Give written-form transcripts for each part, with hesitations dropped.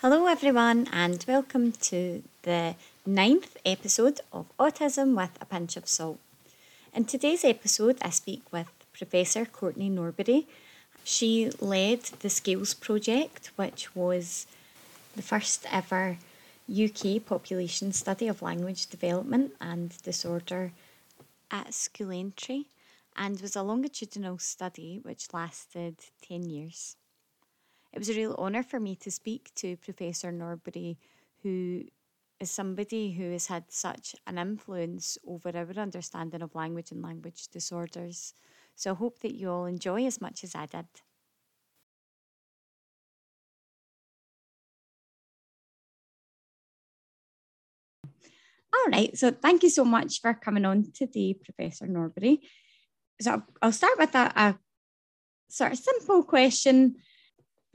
Hello everyone and welcome to the 9th episode of Autism with a Pinch of Salt. In today's episode I speak with Professor Courtney Norbury. She led the SCALES project, which was the first ever UK population study of language development and disorder at school entry, and was a longitudinal study which lasted 10 years. It was a real honour for me to speak to Professor Norbury, who is somebody who has had such an influence over our understanding of language and language disorders. So I hope that you all enjoy as much as I did. All right, so thank you so much for coming on today, Professor Norbury. So I'll start with a sort of simple question.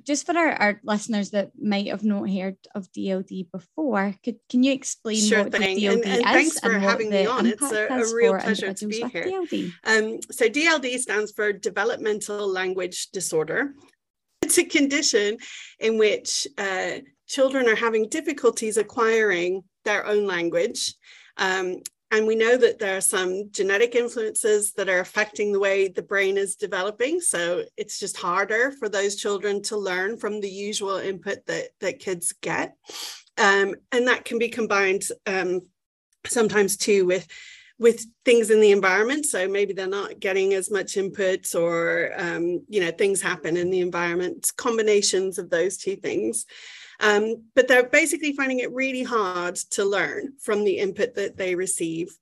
Just for our listeners that might have not heard of DLD before, can you explain what DLD is? Thanks for having me on. It's a real pleasure to be here. DLD. So DLD stands for Developmental Language Disorder. It's a condition in which children are having difficulties acquiring their own language. And we know that there are some genetic influences that are affecting the way the brain is developing. So it's just harder for those children to learn from the usual input that kids get. And that can be combined sometimes too with things in the environment. So maybe they're not getting as much input, or, things happen in the environment. It's combinations of those two things. But they're basically finding it really hard to learn from the input that they receive.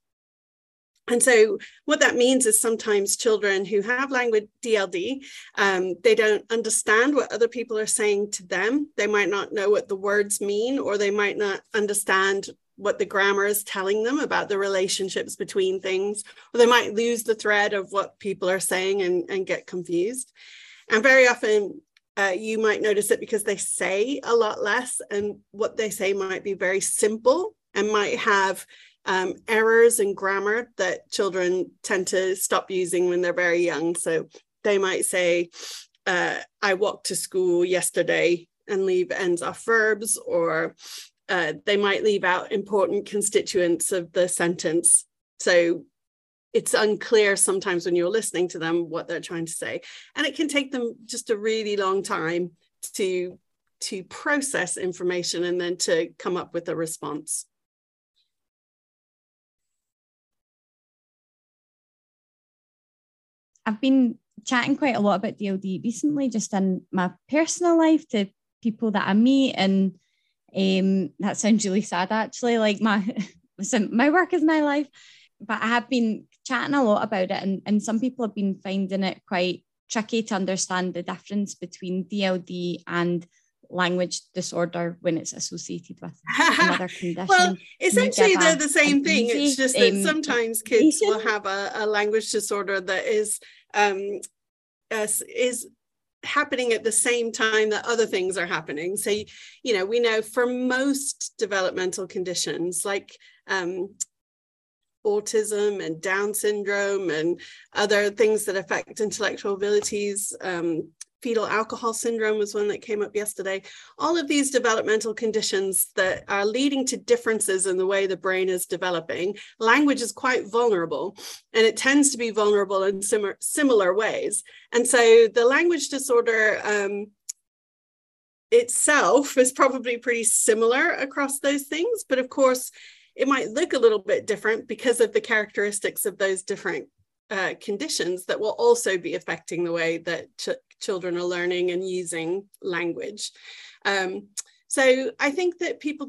And so what that means is sometimes children who have language DLD, they don't understand what other people are saying to them. They might not know what the words mean, or they might not understand what the grammar is telling them about the relationships between things, or they might lose the thread of what people are saying and get confused. And very often, you might notice it because they say a lot less, and what they say might be very simple and might have errors in grammar that children tend to stop using when they're very young. So they might say, I walked to school yesterday, and leave ends off verbs, or they might leave out important constituents of the sentence. So it's unclear sometimes when you're listening to them what they're trying to say. And it can take them just a really long time to process information and then to come up with a response. I've been chatting quite a lot about DLD recently, just in my personal life, to people that I meet. And that sounds really sad, actually. Like my work is my life. But I have been chatting a lot about it, and some people have been finding it quite tricky to understand the difference between DLD and language disorder when it's associated with another condition. Well, essentially they're the same thing. It's just that sometimes kids will have a language disorder that is happening at the same time that other things are happening. So, we know for most developmental conditions, like autism and Down syndrome and other things that affect intellectual abilities. Fetal alcohol syndrome was one that came up yesterday. All of these developmental conditions that are leading to differences in the way the brain is developing. Language is quite vulnerable, and it tends to be vulnerable in similar ways. And so the language disorder itself is probably pretty similar across those things. But of course, it might look a little bit different because of the characteristics of those different conditions that will also be affecting the way that children are learning and using language. So I think that people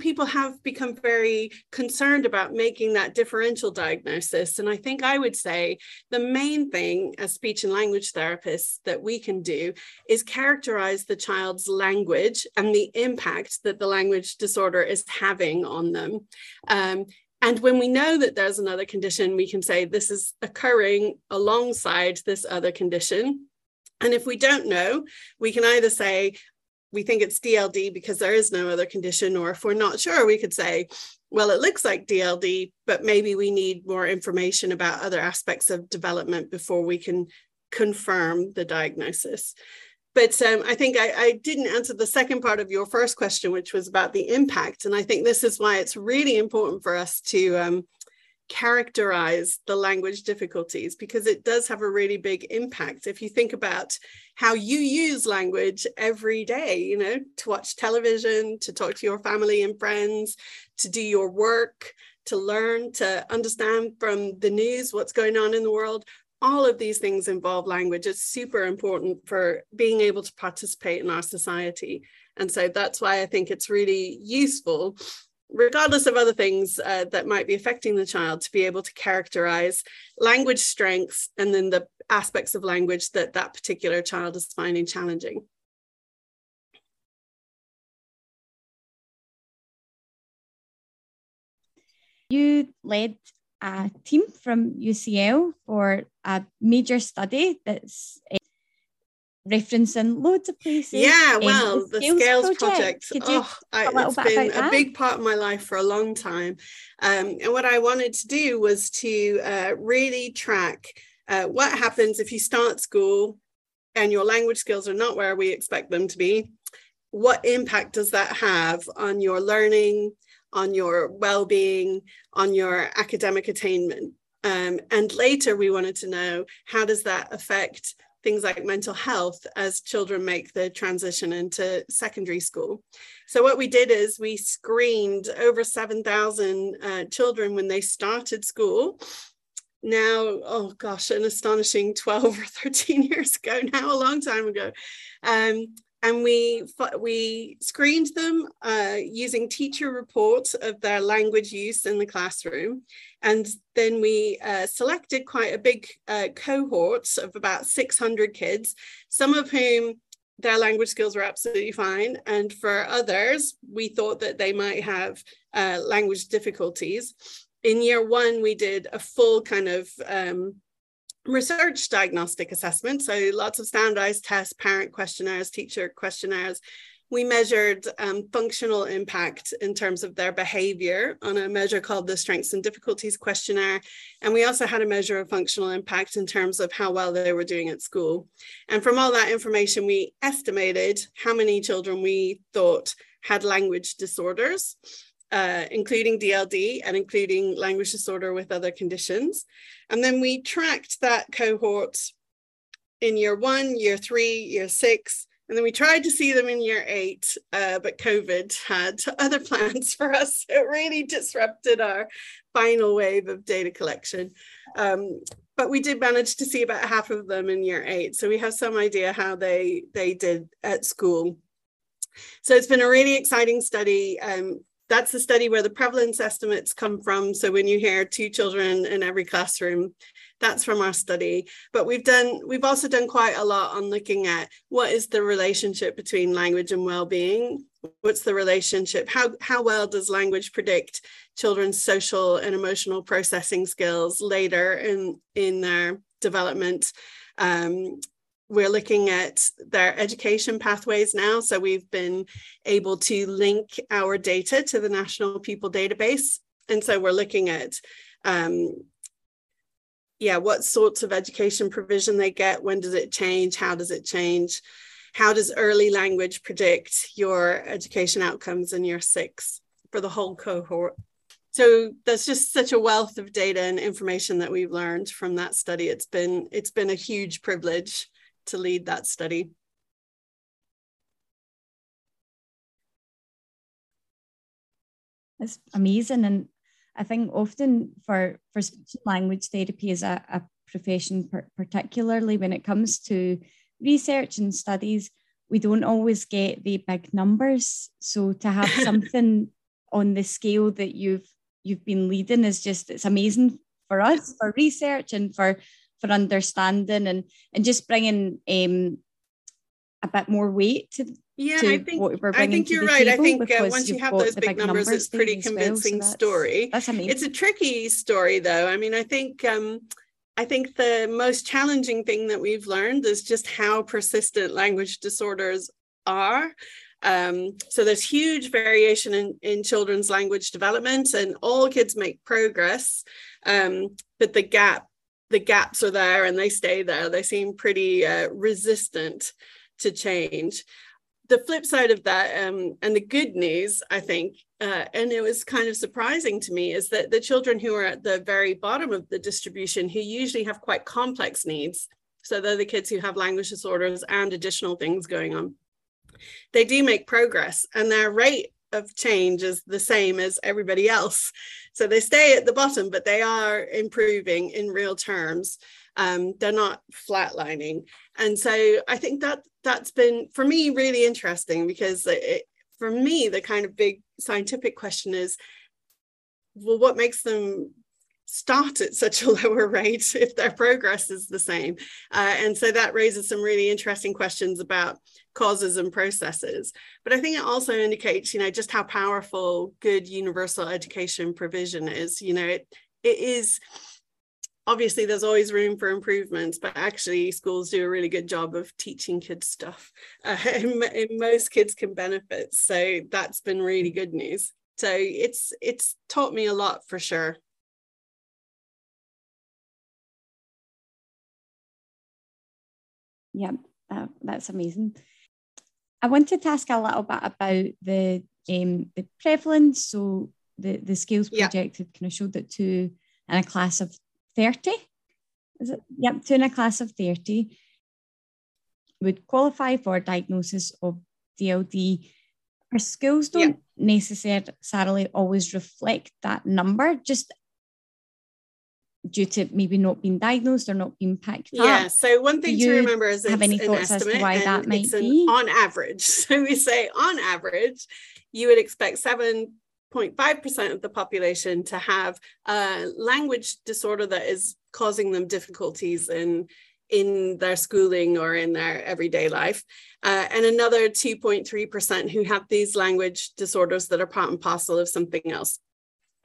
people have become very concerned about making that differential diagnosis. And I think I would say the main thing as speech and language therapists that we can do is characterize the child's language and the impact that the language disorder is having on them. And when we know that there's another condition, we can say this is occurring alongside this other condition. And if we don't know, we can either say, we think it's DLD because there is no other condition, or if we're not sure, we could say, well, it looks like DLD, but maybe we need more information about other aspects of development before we can confirm the diagnosis. But I think I didn't answer the second part of your first question, which was about the impact. And I think this is why it's really important for us to characterize the language difficulties, because it does have a really big impact. If you think about how you use language every day, you know, to watch television, to talk to your family and friends, to do your work, to learn, to understand from the news what's going on in the world. All of these things involve language. It's super important for being able to participate in our society. And so that's why I think it's really useful, regardless of other things that might be affecting the child, to be able to characterize language strengths and then the aspects of language that that particular child is finding challenging. You led a team from UCL for a major study that's referencing loads of places. Yeah, well, the SCALES project. Oh, it's been a big part of my life for a long time. And what I wanted to do was to really track what happens if you start school and your language skills are not where we expect them to be. What impact does that have on your learning, on your well-being, on your academic attainment? And later we wanted to know, how does that affect things like mental health as children make the transition into secondary school? So what we did is we screened over 7,000 children when they started school. Now, oh gosh, an astonishing 12 or 13 years ago now, a long time ago. And we screened them using teacher reports of their language use in the classroom. And then we selected quite a big cohort of about 600 kids, some of whom their language skills were absolutely fine. And for others, we thought that they might have language difficulties. In year one, we did a full kind of research diagnostic assessment, so lots of standardized tests, parent questionnaires, teacher questionnaires. We measured functional impact in terms of their behavior on a measure called the Strengths and Difficulties Questionnaire. And we also had a measure of functional impact in terms of how well they were doing at school. And from all that information, we estimated how many children we thought had language disorders, including DLD and including language disorder with other conditions. And then we tracked that cohort in year one, year 3, year 6, and then we tried to see them in year 8, but COVID had other plans for us. It really disrupted our final wave of data collection. But we did manage to see about half of them in year 8. So we have some idea how they did at school. So it's been a really exciting study. That's the study where the prevalence estimates come from. So when you hear 2 children in every classroom, that's from our study. But we've also done quite a lot on looking at what is the relationship between language and well-being. What's the relationship? How well does language predict children's social and emotional processing skills later in their development? We're looking at their education pathways now. So we've been able to link our data to the National Pupil Database. And so we're looking at, what sorts of education provision they get, when does it change, how does it change, how does early language predict your education outcomes in year 6 for the whole cohort. So that's just such a wealth of data and information that we've learned from that study. It's been a huge privilege to lead that study. That's amazing. And I think often for speech and language therapy as a profession, particularly when it comes to research and studies, we don't always get the big numbers. So to have something on the scale that you've been leading is just, it's amazing for us, for research and for understanding and just bringing a bit more weight to what we're bringing. I think you're right. I think once you have those big numbers, it's pretty convincing story. That's amazing. It's a tricky story, though. I mean, I think the most challenging thing that we've learned is just how persistent language disorders are. So there's huge variation in children's language development, and all kids make progress, but the gaps are there and they stay there. They seem pretty resistant to change. The flip side of that, and the good news, I think, and it was kind of surprising to me, is that the children who are at the very bottom of the distribution, who usually have quite complex needs, so they're the kids who have language disorders and additional things going on, they do make progress, and their rate of change is the same as everybody else. So they stay at the bottom, but they are improving in real terms. They're not flatlining. And so I think that that's been, for me, really interesting, because it, for me, the kind of big scientific question is, well, what makes them start at such a lower rate if their progress is the same? And so that raises some really interesting questions about causes and processes. But I think it also indicates, you know, just how powerful good universal education provision is. You know, it is, obviously there's always room for improvements, but actually schools do a really good job of teaching kids stuff, and most kids can benefit. So that's been really good news. So it's taught me a lot, for sure. Yeah, that's amazing. I wanted to ask a little bit about the prevalence. So the SCALES project had kind of showed that 2 in a class of 30, is it? Yep, 2 in a class of 30 would qualify for diagnosis of DLD. Our schools don't necessarily always reflect that number, just due to maybe not being diagnosed or not being picked up. Yeah, so one thing to remember is it's an estimate, why that might be on average. So we say on average, you would expect 7.5% of the population to have a language disorder that is causing them difficulties in their schooling or in their everyday life, and another 2.3% who have these language disorders that are part and parcel of something else.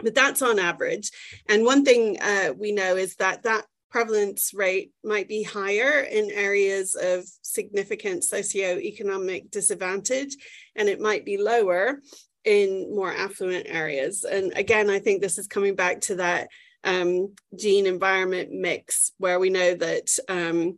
But that's on average. And one thing we know is that that prevalence rate might be higher in areas of significant socioeconomic disadvantage, and it might be lower in more affluent areas. And again, I think this is coming back to that gene environment mix, where we know that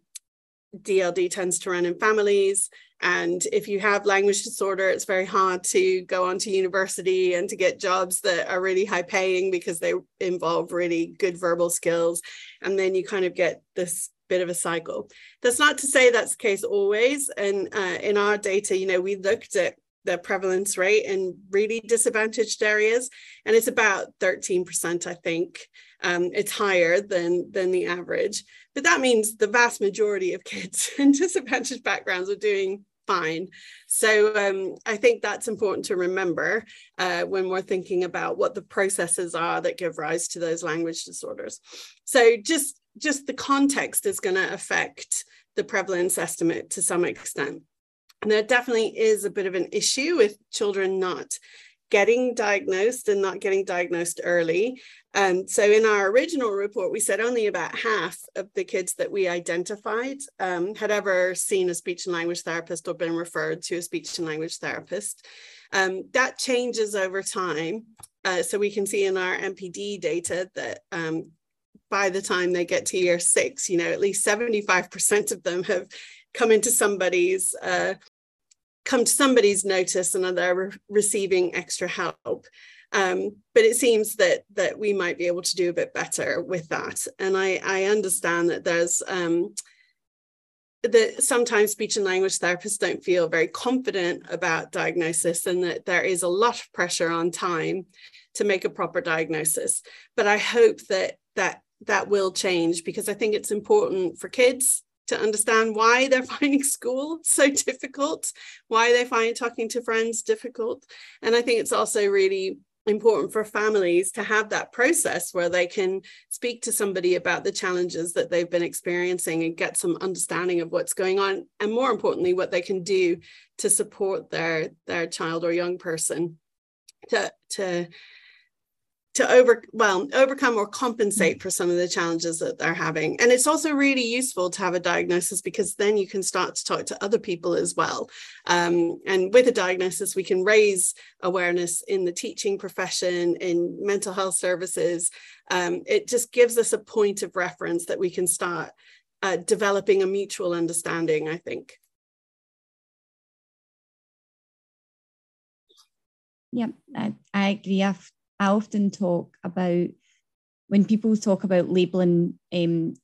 DLD tends to run in families. And if you have language disorder, it's very hard to go on to university and to get jobs that are really high paying, because they involve really good verbal skills. And then you kind of get this bit of a cycle. That's not to say that's the case always. And in our data, you know, we looked at the prevalence rate in really disadvantaged areas, and it's about 13%, I think. It's higher than the average, but that means the vast majority of kids in disadvantaged backgrounds are doing fine. So I think that's important to remember when we're thinking about what the processes are that give rise to those language disorders. So just the context is going to affect the prevalence estimate to some extent. And there definitely is a bit of an issue with children not getting diagnosed and not getting diagnosed early. So in our original report, we said only about half of the kids that we identified had ever seen a speech and language therapist or been referred to a speech and language therapist. That changes over time. So we can see in our MPD data that by the time they get to year 6, you know, at least 75% of them have come to somebody's notice, and they're receiving extra help. But it seems that we might be able to do a bit better with that. And I understand that there's that sometimes speech and language therapists don't feel very confident about diagnosis, and that there is a lot of pressure on time to make a proper diagnosis. But I hope that will change, because I think it's important for kids to understand why they're finding school so difficult, why they find talking to friends difficult. And I think it's also really important for families to have that process where they can speak to somebody about the challenges that they've been experiencing and get some understanding of what's going on, and more importantly, what they can do to support their child or young person to overcome or compensate for some of the challenges that they're having. And it's also really useful to have a diagnosis, because then you can start to talk to other people as well. And with a diagnosis, we can raise awareness in the teaching profession, in mental health services. It just gives us a point of reference that we can start developing a mutual understanding, I think. Yeah, I agree. I often talk about when people talk about labelling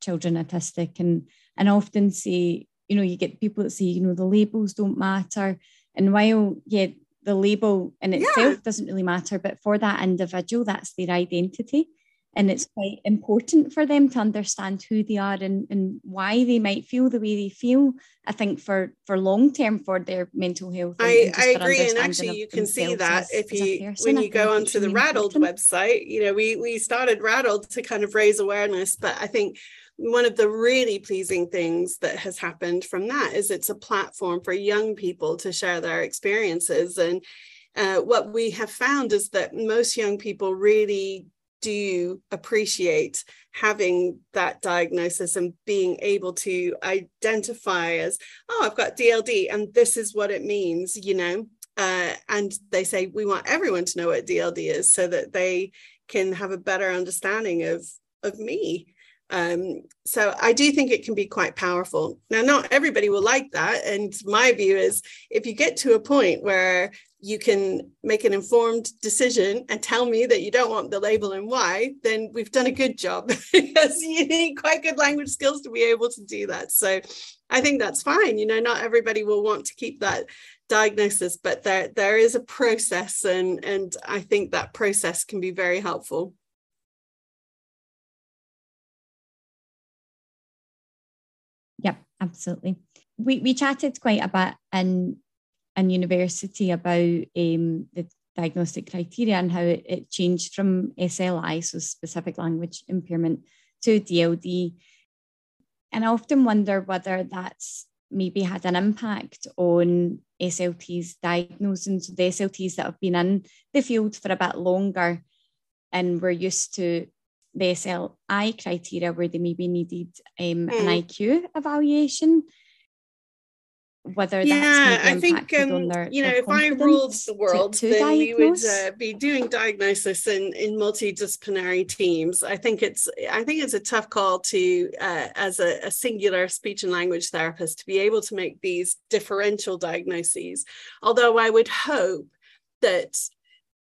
children autistic, and often say, you know, you get people that say, you know, the labels don't matter. And while, yeah, the label in itself doesn't really matter, but for that individual, that's their identity. And it's quite important for them to understand who they are and why they might feel the way they feel, I think, for long term for their mental health. I agree. And actually, you can see that if you when you go onto the RADLD website, you know, we started RADLD to kind of raise awareness. But I think one of the really pleasing things that has happened from that is it's a platform for young people to share their experiences. And what we have found is that most young people really do appreciate having that diagnosis and being able to identify as, oh, I've got DLD and this is what it means, you know. And they say we want everyone to know what DLD is so that they can have a better understanding of me. So I do think it can be quite powerful. Now, not everybody will like that. And my view is if you get to a point where you can make an informed decision and tell me that you don't want the label and why, then we've done a good job because you need quite good language skills to be able to do that. So I think that's fine. You know, not everybody will want to keep that diagnosis, but there is a process, and I think that process can be very helpful. Yep, absolutely. We chatted quite a bit in university about the diagnostic criteria and how it changed from SLI, so specific language impairment, to DLD. And I often wonder whether that's maybe had an impact on SLT's diagnosing. So the SLTs that have been in the field for a bit longer and were used to the SLI criteria where they maybe needed an IQ evaluation, whether that's maybe impacted on their, you know, if I ruled the world, then we would be doing diagnosis in multidisciplinary teams. I think it's a tough call to, as a singular speech and language therapist, to be able to make these differential diagnoses. Although I would hope that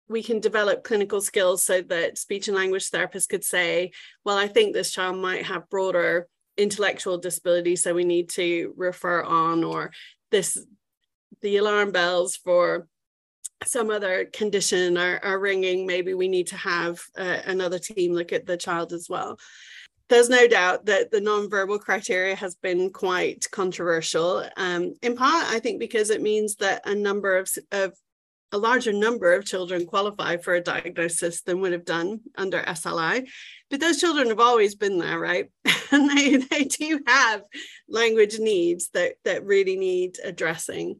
we can develop clinical skills so that speech and language therapists could say, well, I think this child might have broader intellectual disability, so we need to refer on, or the alarm bells for some other condition are ringing. Maybe we need to have another team look at the child as well. There's no doubt that the nonverbal criteria has been quite controversial, in part, I think, because it means that a larger number of children qualify for a diagnosis than would have done under SLI. But those children have always been there, right? And they do have language needs that really need addressing.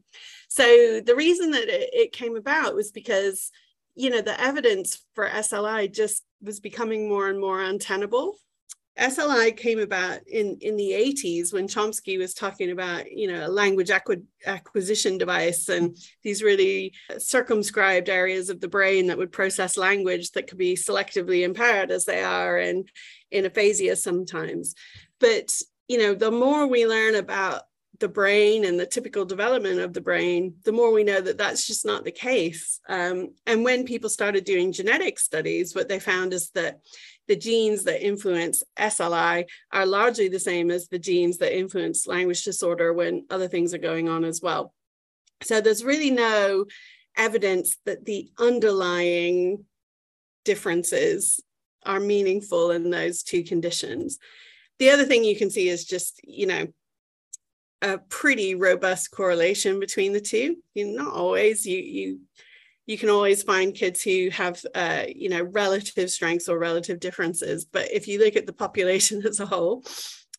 So the reason that it came about was because, you know, the evidence for SLI just was becoming more and more untenable. SLI came about in the 80s when Chomsky was talking about, you know, a language acquisition device and these really circumscribed areas of the brain that would process language that could be selectively impaired as they are in aphasia sometimes. But, you know, the more we learn about the brain and the typical development of the brain, the more we know that that's just not the case. And when people started doing genetic studies, what they found is that the genes that influence SLI are largely the same as the genes that influence language disorder when other things are going on as well. So there's really no evidence that the underlying differences are meaningful in those two conditions. The other thing you can see is just, you know, a pretty robust correlation between the two. Not always. You can always find kids who have, you know, relative strengths or relative differences. But if you look at the population as a whole,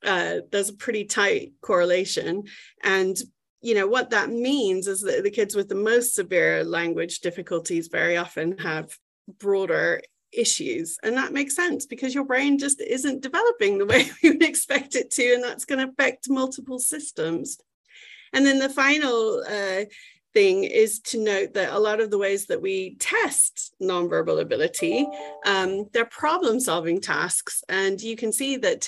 there's a pretty tight correlation. And, you know, what that means is that the kids with the most severe language difficulties very often have broader issues. And that makes sense because your brain just isn't developing the way we would expect it to. And that's going to affect multiple systems. And then the final thing is to note that a lot of the ways that we test nonverbal ability, they're problem-solving tasks, and you can see that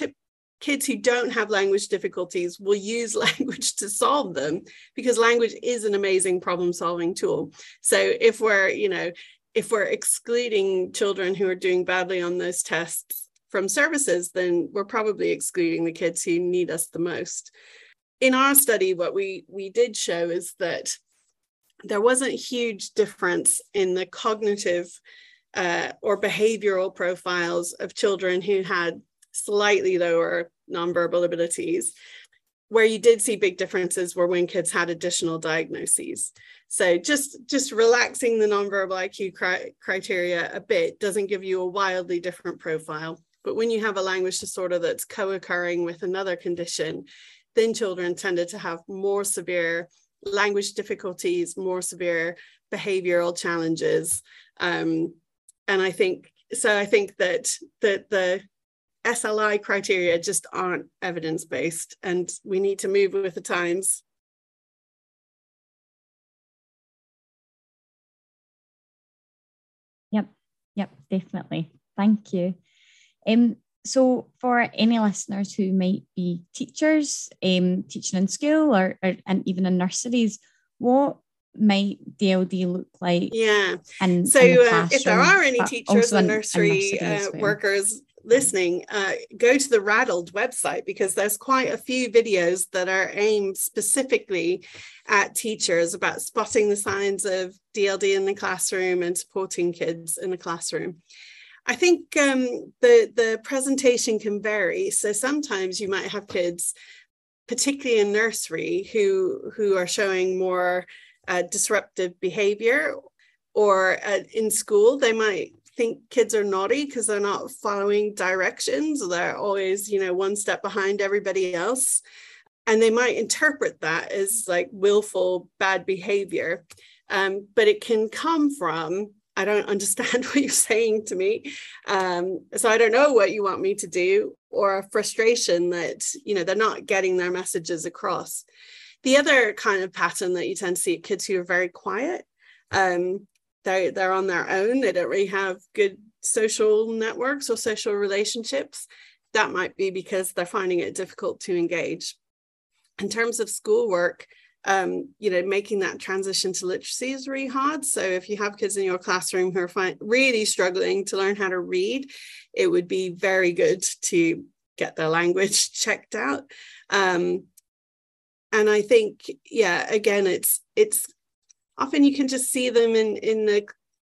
kids who don't have language difficulties will use language to solve them, because language is an amazing problem solving tool. So if we're, you know, if we're excluding children who are doing badly on those tests from services, then we're probably excluding the kids who need us the most. In our study, what we did show is that there wasn't huge difference in the cognitive or behavioral profiles of children who had slightly lower nonverbal abilities. Where you did see big differences were when kids had additional diagnoses. So just relaxing the nonverbal IQ criteria a bit doesn't give you a wildly different profile. But when you have a language disorder that's co-occurring with another condition, then children tended to have more severe language difficulties, more severe behavioral challenges. And I think, so I think that the SLI criteria just aren't evidence-based, and we need to move with the times. Yep, definitely. Thank you. So for any listeners who might be teachers, teaching in school or even in nurseries, what might DLD look like? Yeah, and so if there are any teachers or nursery workers listening, go to the RADLD website, because there's quite a few videos that are aimed specifically at teachers about spotting the signs of DLD in the classroom and supporting kids in the classroom. I think the presentation can vary. So sometimes you might have kids, particularly in nursery, who are showing more disruptive behavior, or in school they might think kids are naughty because they're not following directions. They're always, you know, one step behind everybody else. And they might interpret that as like willful bad behavior. But it can come from, I don't understand what you're saying to me. So I don't know what you want me to do, or a frustration that, you know, they're not getting their messages across. The other kind of pattern that you tend to see, kids who are very quiet, they're on their own, they don't really have good social networks or social relationships. That might be because they're finding it difficult to engage. In terms of schoolwork, you know, making that transition to literacy is really hard. So if you have kids in your classroom who are really struggling to learn how to read, it would be very good to get their language checked out. And I think, yeah, again, it's often you can just see them in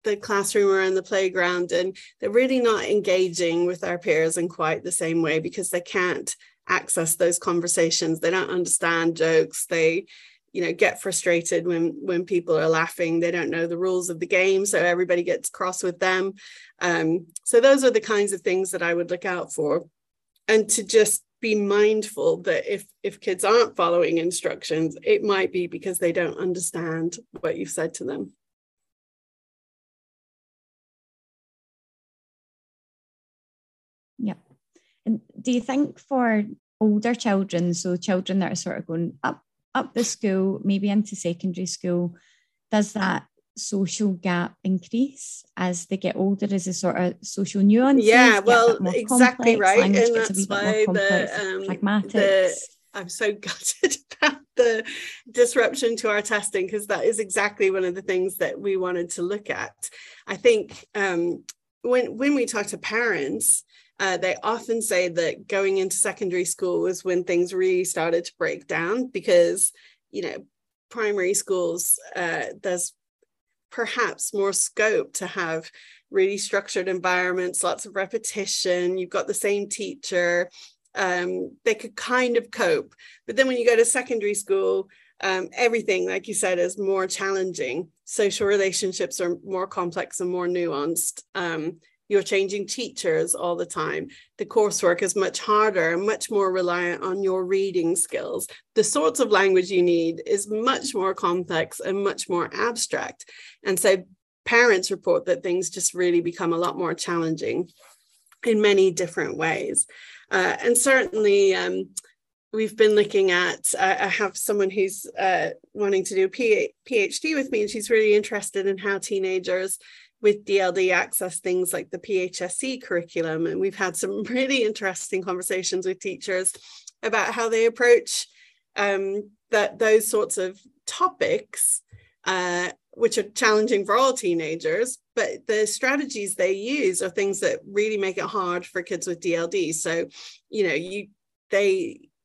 the classroom or in the playground, and they're really not engaging with their peers in quite the same way because they can't access those conversations. They don't understand jokes. They, you know, get frustrated when people are laughing. They don't know the rules of the game, so everybody gets cross with them. So those are the kinds of things that I would look out for. And to just be mindful that if kids aren't following instructions, it might be because they don't understand what you've said to them. Yeah. And do you think for older children, so children that are sort of going up the school, maybe into secondary school, does that social gap increase as they get older? Is a sort of social nuances? Yeah, well, exactly, complex, right. And that's why I'm so gutted about the disruption to our testing, because that is exactly one of the things that we wanted to look at. I think when we talk to parents, they often say that going into secondary school was when things really started to break down, because, you know, primary schools, there's perhaps more scope to have really structured environments, lots of repetition, you've got the same teacher, they could kind of cope. But then when you go to secondary school, everything, like you said, is more challenging. Social relationships are more complex and more nuanced. You're changing teachers all the time. The coursework is much harder and much more reliant on your reading skills. The sorts of language you need is much more complex and much more abstract. And so parents report that things just really become a lot more challenging in many different ways. And certainly we've been looking at, I have someone who's wanting to do a PhD with me, and she's really interested in how teenagers with DLD access things like the PHSE curriculum. And we've had some really interesting conversations with teachers about how they approach those sorts of topics, which are challenging for all teenagers, but the strategies they use are things that really make it hard for kids with DLD. So, you know,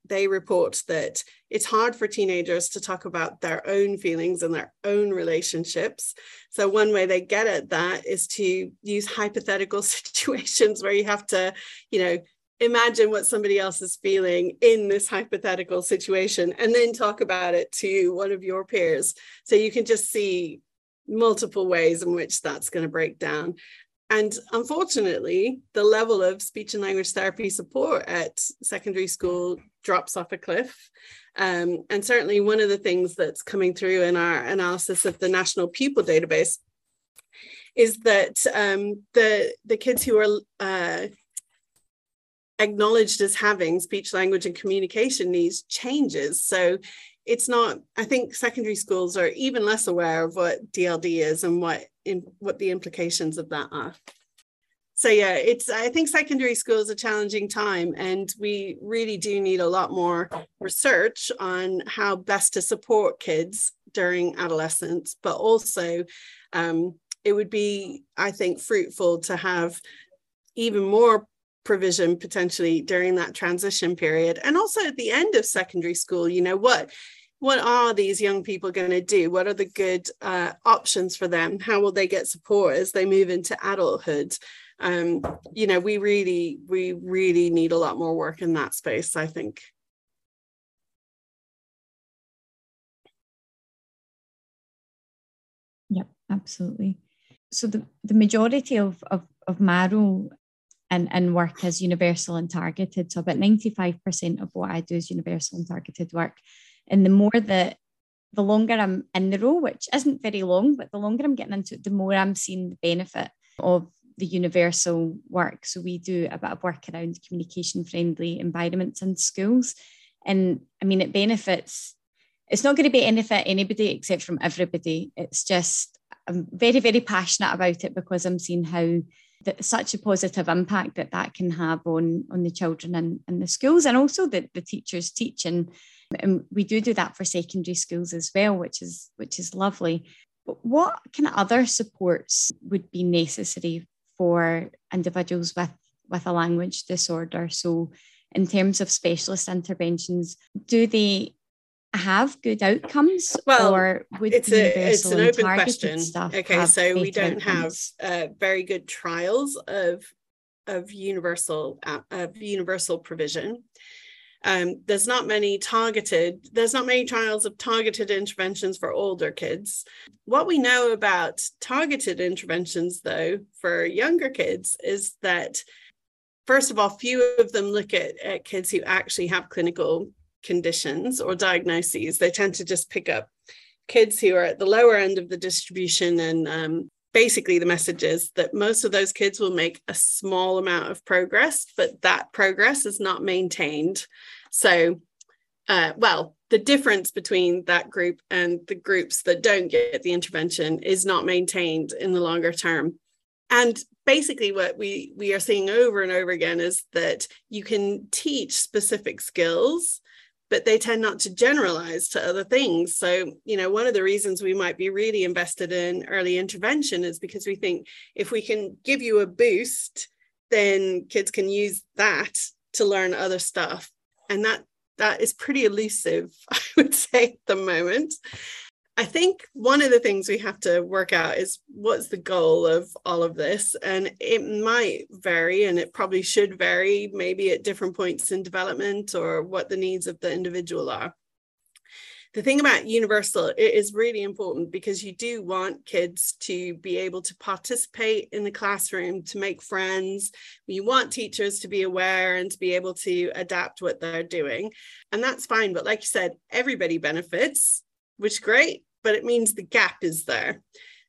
they report that it's hard for teenagers to talk about their own feelings and their own relationships. So one way they get at that is to use hypothetical situations where you have to, you know, imagine what somebody else is feeling in this hypothetical situation and then talk about it to one of your peers. So you can just see multiple ways in which that's going to break down. And unfortunately, the level of speech and language therapy support at secondary school drops off a cliff. And certainly one of the things that's coming through in our analysis of the National Pupil Database is that the kids who are acknowledged as having speech, language, and communication needs changes. So it's not, I think secondary schools are even less aware of what DLD is and what the implications of that are. So yeah, I think secondary school is a challenging time, and we really do need a lot more research on how best to support kids during adolescence, but also it would be, I think, fruitful to have even more provision potentially during that transition period, and also at the end of secondary school. You know, what are these young people going to do? What are the good options for them? How will they get support as they move into adulthood? You know, we really need a lot more work in that space, I think. Yep, absolutely. So the majority of my role and work is universal and targeted. So about 95% of what I do is universal and targeted work. And the longer I'm in the role, which isn't very long, but the longer I'm getting into it, the more I'm seeing the benefit of the universal work. So we do a bit of work around communication-friendly environments in schools. And I mean, it benefits, it's not going to benefit anybody except from everybody. It's just, I'm very, very passionate about it because I'm seeing how such a positive impact that can have on the children in the schools, and also that the teachers teach, and we do that for secondary schools as well, which is lovely. But what kind of other supports would be necessary for individuals with a language disorder? So in terms of specialist interventions, do they have good outcomes? Well, or would it's an open question. Okay, so we don't have very good trials of universal provision. There's not many trials of targeted interventions for older kids. What we know about targeted interventions, though, for younger kids is that, first of all, few of them look at kids who actually have clinical conditions or diagnoses. They tend to just pick up kids who are at the lower end of the distribution, and basically the message is that most of those kids will make a small amount of progress, but that progress is not maintained. So the difference between that group and the groups that don't get the intervention is not maintained in the longer term. And basically what we are seeing over and over again is that you can teach specific skills, but they tend not to generalize to other things. So, you know, one of the reasons we might be really invested in early intervention is because we think if we can give you a boost, then kids can use that to learn other stuff. And that is pretty elusive, I would say, at the moment. I think one of the things we have to work out is what's the goal of all of this, and it might vary, and it probably should vary maybe at different points in development or what the needs of the individual are. The thing about universal, it is really important because you do want kids to be able to participate in the classroom, to make friends. You want teachers to be aware and to be able to adapt what they're doing, and that's fine. But like you said, everybody benefits, which is great, but it means the gap is there.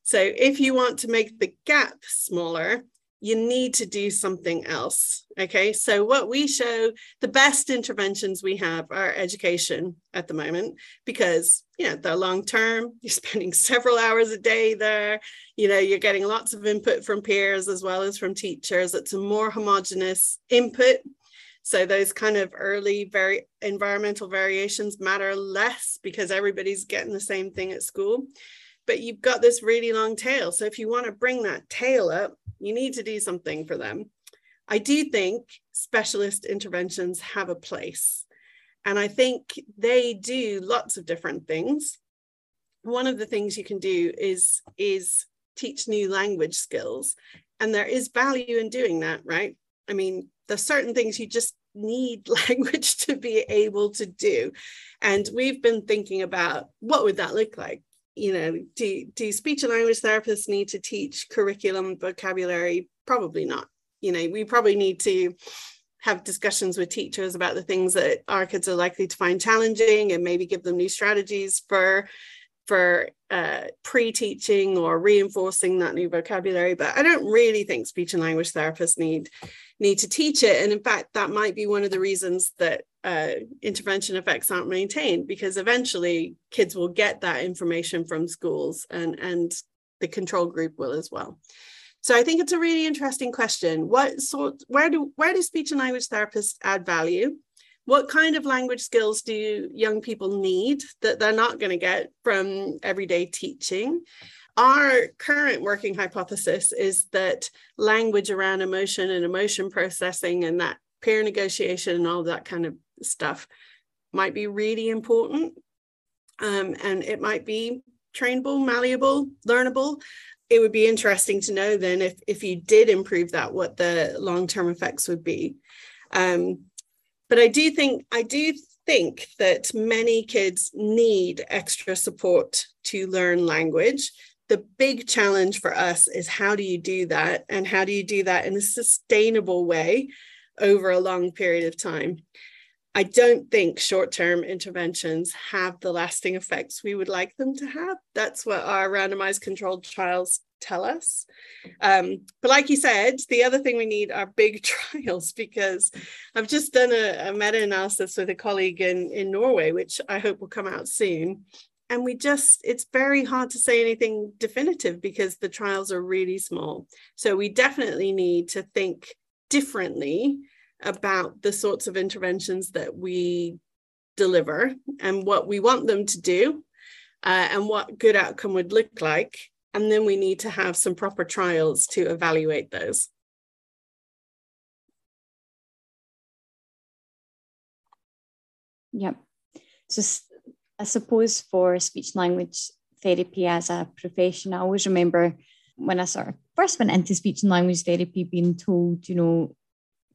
So if you want to make the gap smaller, you need to do something else. Okay, so what we show, the best interventions we have are education at the moment, because, you know, they're long term, you're spending several hours a day there, you know, you're getting lots of input from peers as well as from teachers. It's a more homogeneous input. So those kind of early environmental variations matter less because everybody's getting the same thing at school. But you've got this really long tail. So if you want to bring that tail up, you need to do something for them. I do think specialist interventions have a place. And I think they do lots of different things. One of the things you can do is teach new language skills. And there is value in doing that, right? I mean, there's certain things you just need language to be able to do. And we've been thinking about what would that look like? You know, do speech and language therapists need to teach curriculum, vocabulary? Probably not. You know, we probably need to have discussions with teachers about the things that our kids are likely to find challenging and maybe give them new strategies for pre-teaching or reinforcing that new vocabulary. But I don't really think speech and language therapists need to teach it. And in fact, that might be one of the reasons that intervention effects aren't maintained, because eventually kids will get that information from schools and the control group will as well. So I think it's a really interesting question. Where do speech and language therapists add value? What kind of language skills do young people need that they're not going to get from everyday teaching? Our current working hypothesis is that language around emotion and emotion processing and that peer negotiation and all that kind of stuff might be really important. And it might be trainable, malleable, learnable. It would be interesting to know then if you did improve that, what the long-term effects would be. But I do think that many kids need extra support to learn language. The big challenge for us is how do you do that, and how do you do that in a sustainable way over a long period of time? I don't think short-term interventions have the lasting effects we would like them to have. That's what our randomized controlled trials tell us. But like you said, the other thing we need are big trials, because I've just done a meta-analysis with a colleague in Norway, which I hope will come out soon. And it's very hard to say anything definitive because the trials are really small. So we definitely need to think differently about the sorts of interventions that we deliver and what we want them to do and what good outcome would look like. And then we need to have some proper trials to evaluate those. Yep. So I suppose for speech and language therapy as a profession, I always remember when I sort of first went into speech and language therapy being told, you know,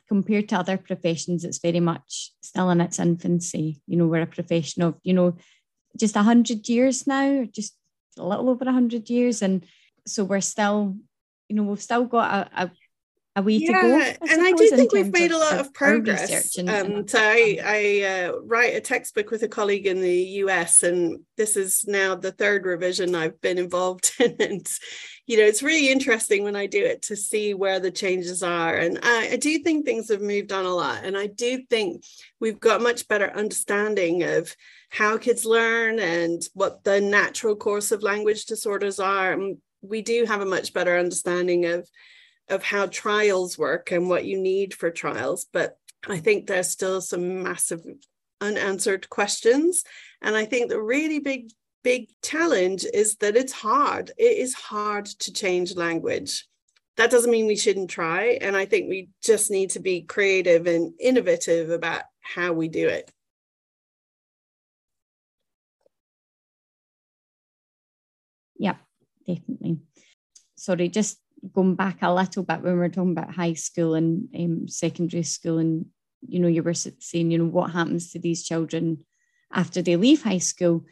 compared to other professions, it's very much still in its infancy. You know, we're a profession of, you know, just 100 years now, just a little over 100 years, and so we're still, you know, we've still got a way to go. And I do think we've made a lot of progress. So I write a textbook with a colleague in the US, and this is now the third revision I've been involved in. And, you know, it's really interesting when I do it to see where the changes are. And I do think things have moved on a lot. And I do think we've got much better understanding of how kids learn and what the natural course of language disorders are. And we do have a much better understanding of how trials work and what you need for trials. But I think there's still some massive unanswered questions. And I think the really big challenge is that it's hard. It is hard to change language. That doesn't mean we shouldn't try. And I think we just need to be creative and innovative about how we do it. Yeah, definitely. Sorry, just going back a little bit when we were talking about high school and secondary school, and, you know, you were saying, you know, what happens to these children after they leave high school.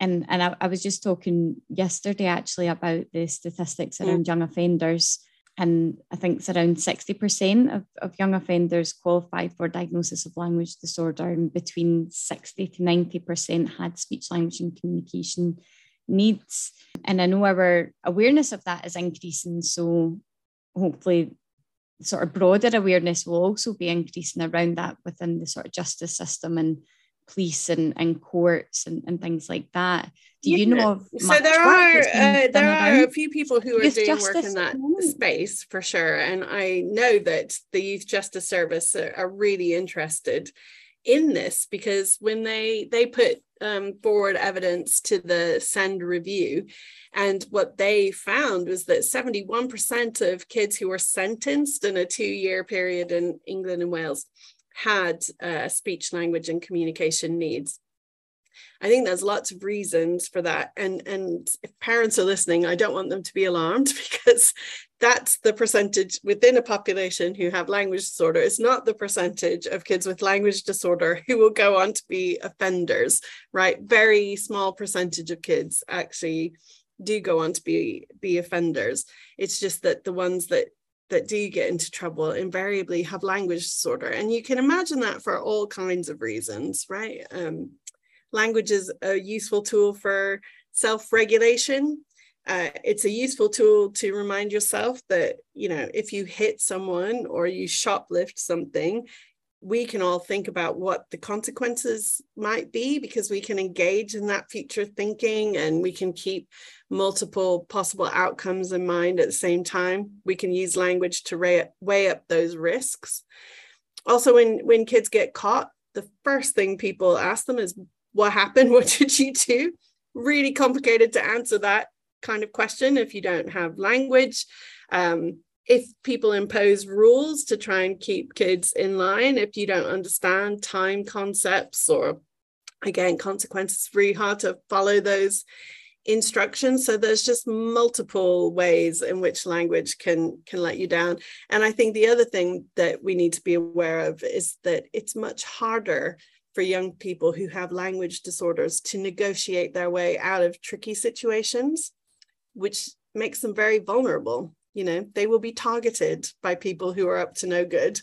And I was just talking yesterday actually about the statistics around young offenders. And I think it's around 60% of young offenders qualify for diagnosis of language disorder, and between 60 to 90% had speech, language and communication needs. And I know our awareness of that is increasing, so hopefully sort of broader awareness will also be increasing around that within the sort of justice system and police and courts and things like that. Do you know of much? So there are a few people who are doing work in that space for sure, and I know that the Youth Justice Service are really interested in this, because when they put forward evidence to the SEND review, and what they found was that 71% of kids who were sentenced in a 2-year period in England and Wales had speech, language and communication needs. I think there's lots of reasons for that, and if parents are listening, I don't want them to be alarmed, because that's the percentage within a population who have language disorder. It's not the percentage of kids with language disorder who will go on to be offenders, right? Very small percentage of kids actually do go on to be offenders. It's just that the ones that do get into trouble invariably have language disorder, and you can imagine that for all kinds of reasons, right? Language is a useful tool for self-regulation. It's a useful tool to remind yourself that, you know, if you hit someone or you shoplift something, we can all think about what the consequences might be, because we can engage in that future thinking and we can keep multiple possible outcomes in mind at the same time. We can use language to weigh up those risks. Also, when kids get caught, the first thing people ask them is, what happened? What did you do? Really complicated to answer that kind of question if you don't have language. If people impose rules to try and keep kids in line, if you don't understand time concepts or, again, consequences, it's really hard to follow those instructions. So there's just multiple ways in which language can let you down. And I think the other thing that we need to be aware of is that it's much harder for young people who have language disorders to negotiate their way out of tricky situations, which makes them very vulnerable. You know, they will be targeted by people who are up to no good,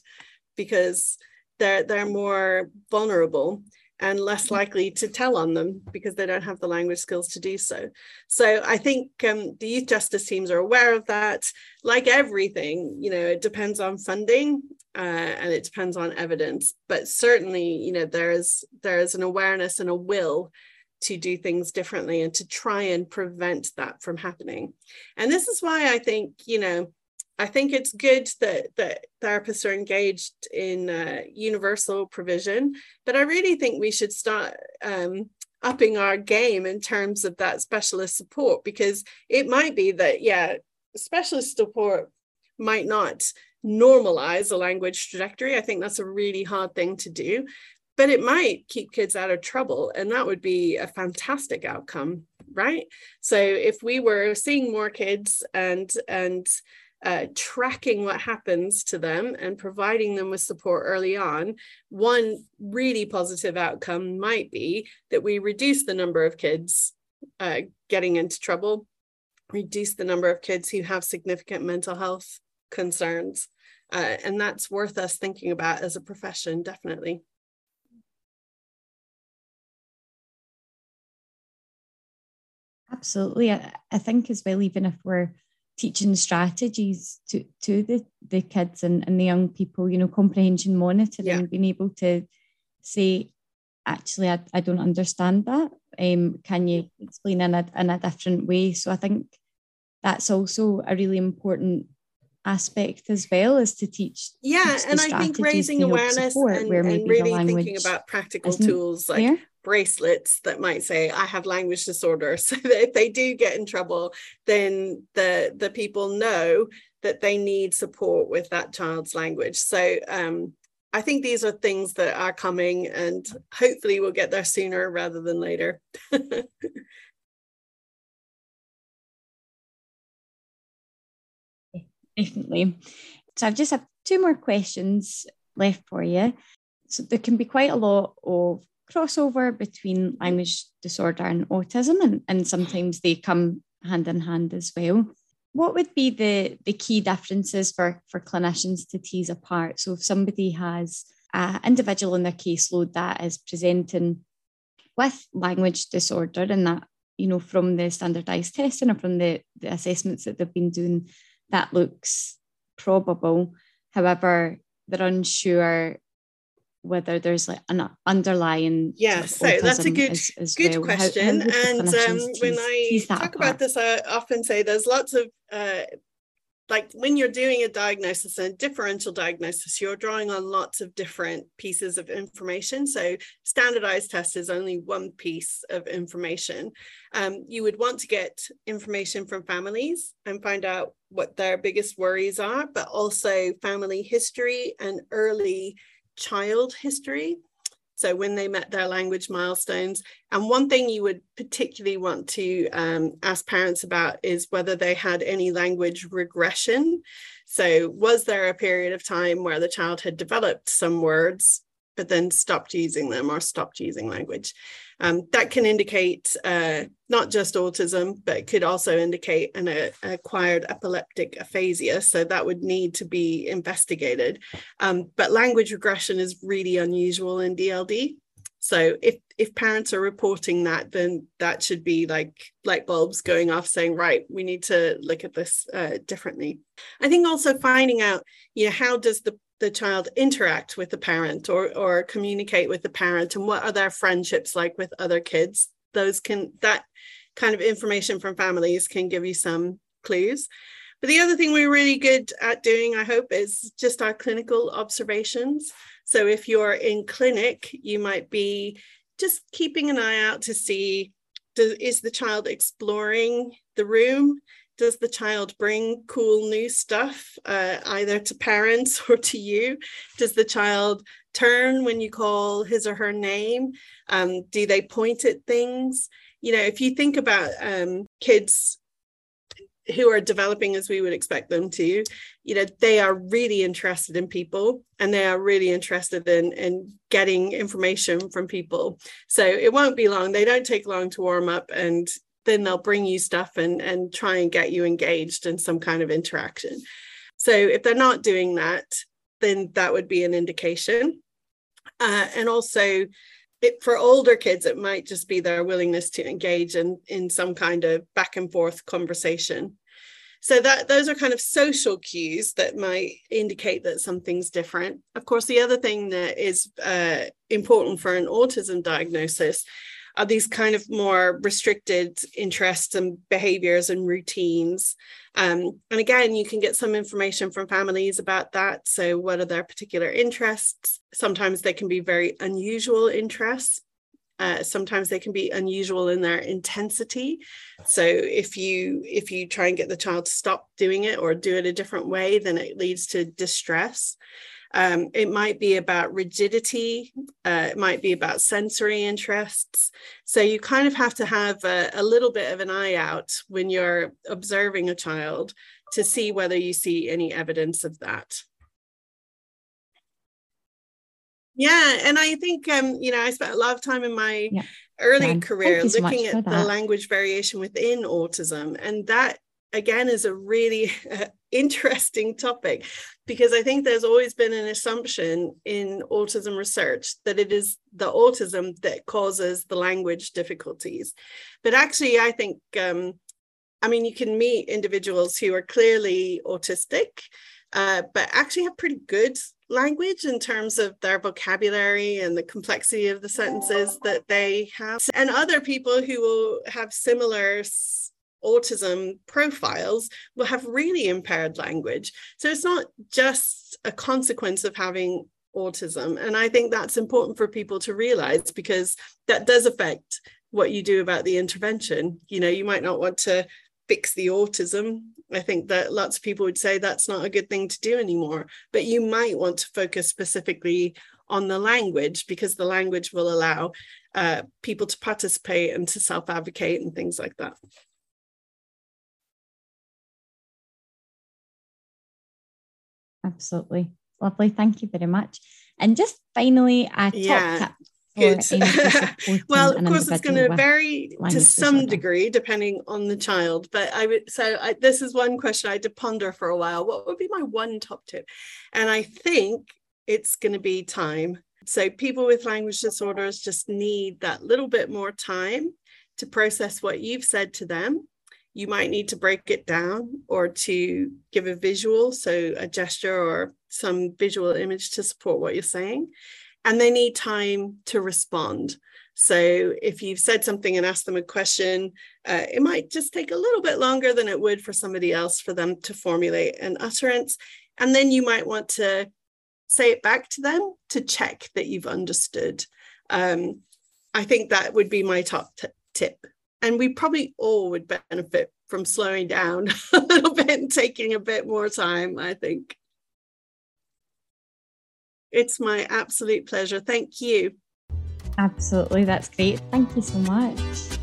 because they're more vulnerable and less likely to tell on them because they don't have the language skills to do so. So I think the youth justice teams are aware of that. Like everything, you know, it depends on funding and it depends on evidence, but certainly, you know, there is an awareness and a will to do things differently and to try and prevent that from happening. And this is why I think, you know, I think it's good that therapists are engaged in universal provision, but I really think we should start upping our game in terms of that specialist support, because it might be that, yeah, specialist support might not normalize a language trajectory. I think that's a really hard thing to do, but it might keep kids out of trouble, and that would be a fantastic outcome, right? So if we were seeing more kids and tracking what happens to them and providing them with support early on, one really positive outcome might be that we reduce the number of kids getting into trouble, reduce the number of kids who have significant mental health concerns, and that's worth us thinking about as a profession, definitely. Absolutely. I think as well, even if we're teaching strategies to the kids and the young people, you know, comprehension monitoring, being able to say, actually, I don't understand that. Can you explain in a different way? So I think that's also a really important aspect as well, as to teach. Yeah, teach, and I think raising awareness and really thinking about practical tools like bracelets that might say, I have language disorder, so that if they do get in trouble, then the people know that they need support with that child's language. So I think these are things that are coming, and hopefully we'll get there sooner rather than later. Definitely. So I've just have 2 more questions left for you. So there can be quite a lot of crossover between language disorder and autism, and sometimes they come hand in hand as well. What would be the key differences for clinicians to tease apart? So if somebody has an individual in their caseload that is presenting with language disorder, and that, you know, from the standardised testing or from the assessments that they've been doing, that looks probable, However, they're unsure whether there's like an underlying. Yes, so that's a good question. And when I talk about this, I often say there's lots of like when you're doing a diagnosis and a differential diagnosis, you're drawing on lots of different pieces of information. So standardized test is only one piece of information. You would want to get information from families and find out what their biggest worries are, but also family history and early child history, so when they met their language milestones. And one thing you would particularly want to ask parents about is whether they had any language regression. So was there a period of time where the child had developed some words but then stopped using them or stopped using language? That can indicate not just autism, but it could also indicate an acquired epileptic aphasia. So that would need to be investigated. But language regression is really unusual in DLD. So if parents are reporting that, then that should be like light bulbs going off saying, right, we need to look at this differently. I think also finding out, you know, how does the child interact with the parent or communicate with the parent, and what are their friendships like with other kids? That kind of information from families can give you some clues. But the other thing we're really good at doing, I hope, is just our clinical observations. So if you're in clinic, you might be just keeping an eye out to see, is the child exploring the room? Does the child bring cool new stuff, either to parents or to you? Does the child turn when you call his or her name? Do they point at things? You know, if you think about kids who are developing as we would expect them to, you know, they are really interested in people, and they are really interested in getting information from people. So it won't be long. They don't take long to warm up, and then they'll bring you stuff and try and get you engaged in some kind of interaction. So if they're not doing that, then that would be an indication. And also for older kids, it might just be their willingness to engage in some kind of back and forth conversation. So those are kind of social cues that might indicate that something's different. Of course, the other thing that is important for an autism diagnosis are these kind of more restricted interests and behaviors and routines. And again, you can get some information from families about that. So what are their particular interests? Sometimes they can be very unusual interests. Sometimes they can be unusual in their intensity. So if you try and get the child to stop doing it or do it a different way, then it leads to distress. It might be about rigidity, it might be about sensory interests. So you kind of have to have a little bit of an eye out when you're observing a child to see whether you see any evidence of that. Yeah, and I think, you know, I spent a lot of time in my early career looking at the language variation within autism, and that again is a really interesting topic, because I think there's always been an assumption in autism research that it is the autism that causes the language difficulties. But actually, I think, I mean, you can meet individuals who are clearly autistic, but actually have pretty good language in terms of their vocabulary and the complexity of the sentences that they have. And other people who will have similar autism profiles will have really impaired language. So it's not just a consequence of having autism. And I think that's important for people to realize, because that does affect what you do about the intervention. You know, you might not want to fix the autism. I think that lots of people would say that's not a good thing to do anymore, but you might want to focus specifically on the language, because the language will allow people to participate and to self-advocate and things like that. Absolutely. Lovely. Thank you very much. And just finally, a top tip. Well, of course, it's going to vary to some degree depending on the child. But this is one question I had to ponder for a while. What would be my one top tip? And I think it's going to be time. So people with language disorders just need that little bit more time to process what you've said to them. you might need to break it down or to give a visual, so a gesture or some visual image to support what you're saying. And they need time to respond. So if you've said something and asked them a question, it might just take a little bit longer than it would for somebody else for them to formulate an utterance. And then you might want to say it back to them to check that you've understood. I think that would be my top tip. And we probably all would benefit from slowing down a little bit and taking a bit more time, I think. It's my absolute pleasure. Thank you. Absolutely. That's great. Thank you so much.